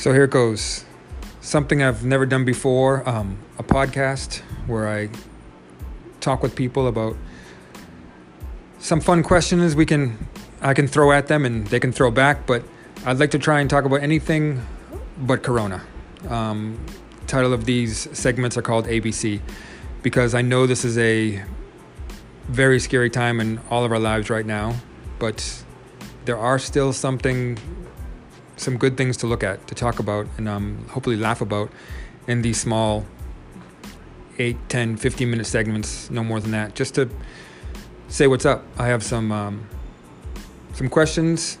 So here it goes. Something I've never done before, a podcast where I talk with people about some fun questions I can throw at them and they can throw back, but I'd like to try and talk about anything but Corona. Title of these segments are called ABC because I know this is a very scary time in all of our lives right now, but there are still some good things to look at, to talk about, and hopefully laugh about in these small 8, 10, 15-minute segments, no more than that, just to say what's up. I have some questions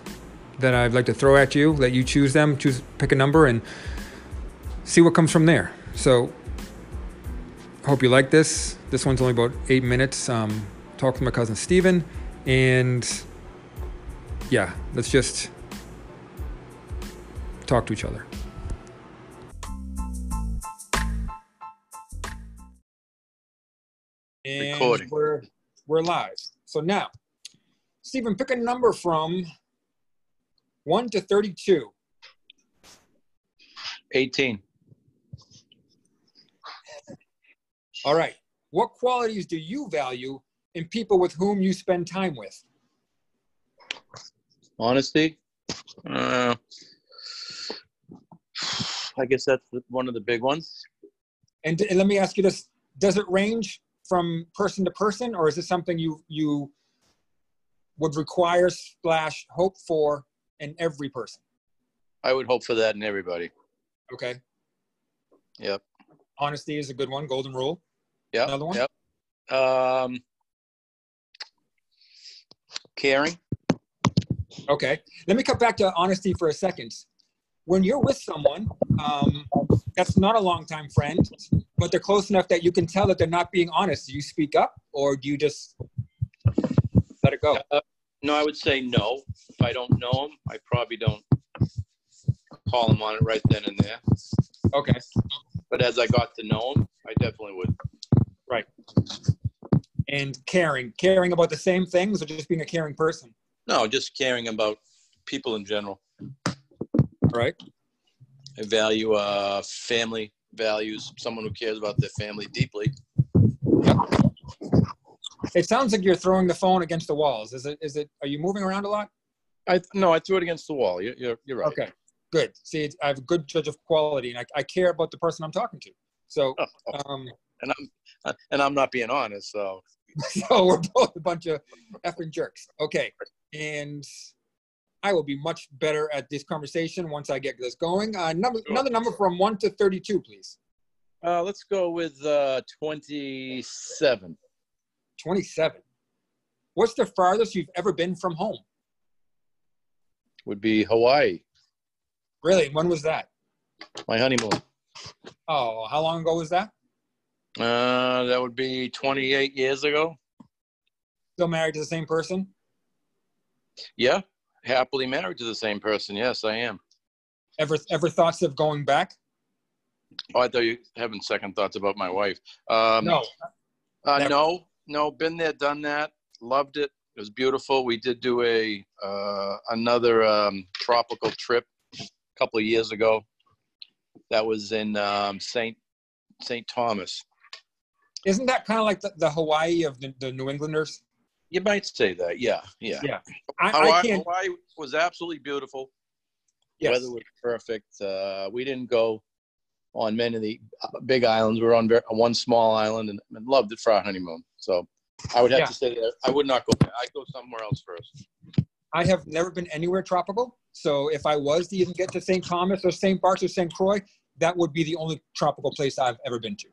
that I'd like to throw at you, let you choose them, pick a number, and see what comes from there. So, hope you like this. This one's only about 8 minutes. Talk to my cousin Stephen, and yeah, let's just talk to each other. And recording. We're live. So now, Stephen, pick a number from 1 to 32. 18. All right. What qualities do you value in people with whom you spend time with? Honesty. I guess that's one of the big ones. And let me ask you this. Does it range from person to person, or is this something you would require / hope for in every person? I would hope for that in everybody. Okay. Yep. Honesty is a good one. Golden rule. Yeah. Another one? Yep. Caring. Okay. Let me cut back to honesty for a second. When you're with someone that's not a longtime friend, but they're close enough that you can tell that they're not being honest, do you speak up or do you just let it go? No, I would say no. If I don't know them, I probably don't call them on it right then and there. Okay. But as I got to know them, I definitely would. Right. And caring. Caring about the same things or just being a caring person? No, just caring about people in general. Right. I value family values, someone who cares about their family deeply. Yep. It sounds like you're throwing the phone against the walls. Is it? Are you moving around a lot? No, I threw it against the wall. You're right. Okay, good. See, I have a good judge of quality, and I care about the person I'm talking to. So, and I'm not being honest. So, so we're both a bunch of effing jerks. Okay, and I will be much better at this conversation once I get this going. Another number from 1 to 32, please. Let's go with 27. 27. What's the farthest you've ever been from home? Would be Hawaii. Really? When was that? My honeymoon. Oh, how long ago was that? That would be 28 years ago. Still married to the same person? Yeah. Happily married to the same person. Yes, I am. Ever thoughts of going back? Oh, I thought you were having second thoughts about my wife. No. Been there, done that. Loved it. It was beautiful. We did do another tropical trip a couple of years ago. That was in St. Thomas. Isn't that kind of like the Hawaii of the New Englanders? You might say that, yeah. Hawaii was absolutely beautiful. Yes. Weather was perfect. We didn't go on many of the big islands. We were on one small island and loved it for our honeymoon. So I would have to say that I would not go there. I'd go somewhere else first. I have never been anywhere tropical. So if I was to even get to St. Thomas or St. Barts or St. Croix, that would be the only tropical place I've ever been to.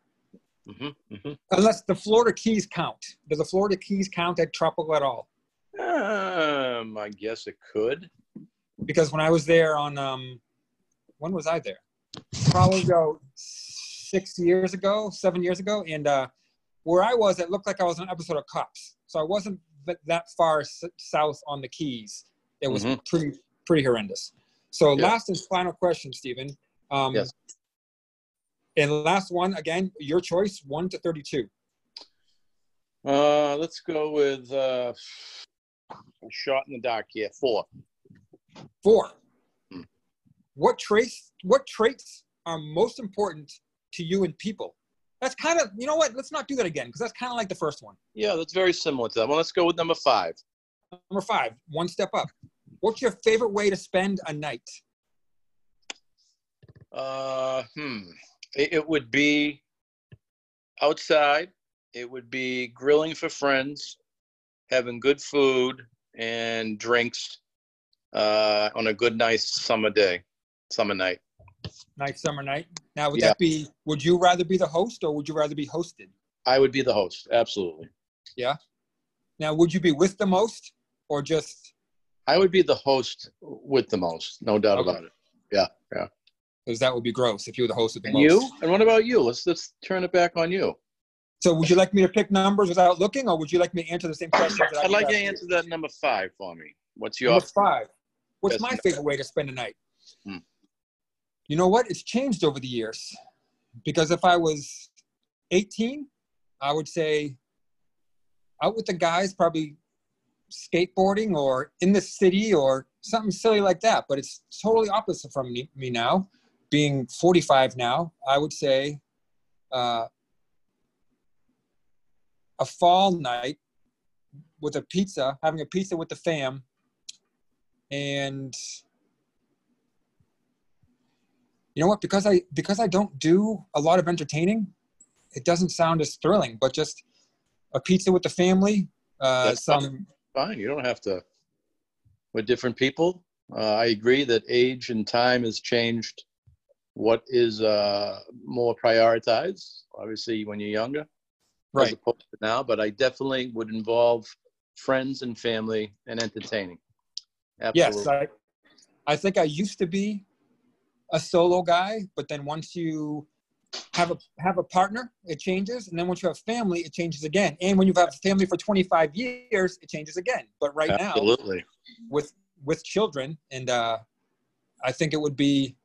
Mm-hmm, mm-hmm. Unless the Florida Keys count. Does the Florida Keys count at tropical at all? I guess it could. Because when I was there when was I there? Probably about 7 years ago. And where I was, it looked like I was on an episode of Cops. So I wasn't that far south on the Keys. It was pretty horrendous. So last and final question, Stephen. Yes. And last one, again, your choice, 1 to 32. Let's go with a shot in the dark here, 4. 4. What traits are most important to you in people? That's kind of, you know what? Let's not do that again, because that's kind of like the first one. Yeah, that's very similar to that one. Let's go with number 5. Number 5, one step up. What's your favorite way to spend a night? It would be outside. It would be grilling for friends, having good food and drinks on a good, nice summer night. Nice summer night. Now, would that be, would you rather be the host or would you rather be hosted? I would be the host. Absolutely. Yeah. Now, would you be with the most or just? I would be the host with the most. No doubt about it. Yeah. Yeah. Because that would be gross if you were the host with the most. You? And what about you? Let's turn it back on you. So would you like me to pick numbers without looking, or would you like me to answer the same question? I'd like you to answer that number 5 for me. What's your number 5? What's my favorite way to spend a night? Hmm. You know what? It's changed over the years, because if I was 18, I would say out with the guys, probably skateboarding or in the city or something silly like that. But it's totally opposite from me now. Being 45 now, I would say a fall night with a pizza, having a pizza with the fam, and you know what? Because I don't do a lot of entertaining, it doesn't sound as thrilling. But just a pizza with the family, fine. You don't have to. With different people, I agree that age and time has changed. What is more prioritized, obviously, when you're younger, right, as opposed to now. But I definitely would involve friends and family and entertaining. Absolutely. Yes, I think I used to be a solo guy, but then once you have a partner, it changes. And then once you have family, it changes again. And when you have family for 25 years, it changes again. But right Absolutely. Now, with children, and I think it would be,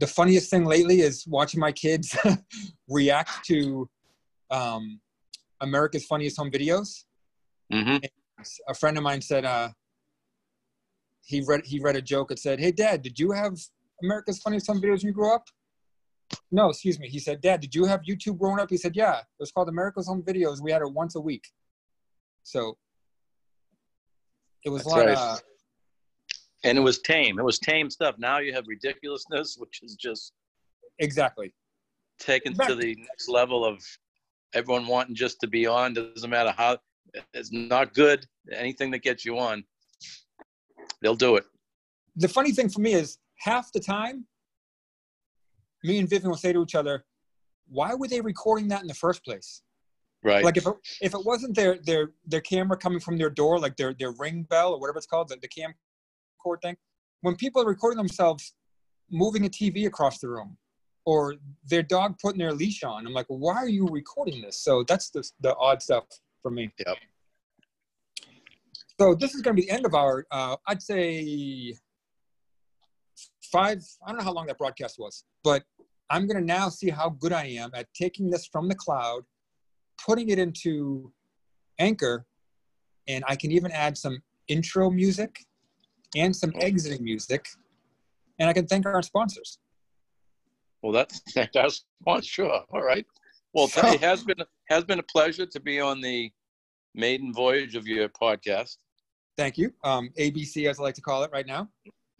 the funniest thing lately is watching my kids react to America's Funniest Home Videos. Mm-hmm. A friend of mine said he read a joke that said, "Hey, Dad, did you have America's Funniest Home Videos when you grew up?" No, excuse me. He said, "Dad, did you have YouTube growing up?" He said, "Yeah, it was called America's Home Videos. We had it once a week." So it was and it was tame. It was tame stuff. Now you have Ridiculousness, which is just exactly taken to the next level of everyone wanting just to be on. Doesn't matter how. It's not good. Anything that gets you on, they'll do it. The funny thing for me is half the time, me and Vivian will say to each other, "Why were they recording that in the first place?" Right. Like if it wasn't their camera coming from their door, like their ring bell or whatever it's called, the cam. Thing. When people are recording themselves moving a TV across the room or their dog putting their leash on, I'm like, why are you recording this? So that's the odd stuff for me. Yep. So this is going to be the end of our, I'd say 5, I don't know how long that broadcast was, but I'm going to now see how good I am at taking this from the cloud, putting it into Anchor, and I can even add some intro music and some exiting music, and I can thank our sponsors. Well, that's sure. All right. Well, so, it has been a pleasure to be on the maiden voyage of your podcast. Thank you. ABC, as I like to call it right now.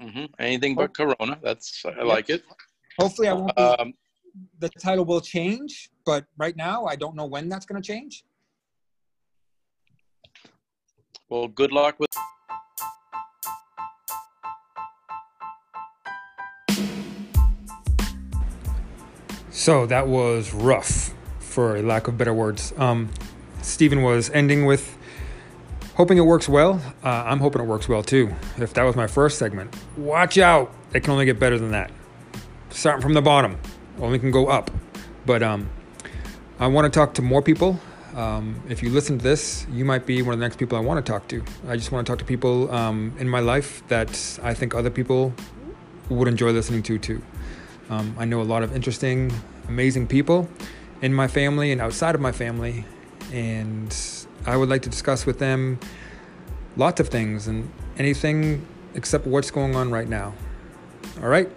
Mm-hmm. Anything but Corona. I like it. Hopefully, I won't. Be, the title will change, but right now, I don't know when that's going to change. Well, good luck with. So that was rough, for lack of better words. Stephen was ending with hoping it works well. I'm hoping it works well too. If that was my first segment, watch out. It can only get better than that. Starting from the bottom, only can go up. But I want to talk to more people. If you listen to this, you might be one of the next people I want to talk to. I just want to talk to people in my life that I think other people would enjoy listening to too. I know a lot of interesting, amazing people in my family and outside of my family, and I would like to discuss with them lots of things and anything except what's going on right now. All right.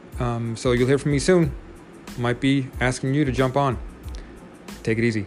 So you'll hear from me soon. Might be asking you to jump on. Take it easy.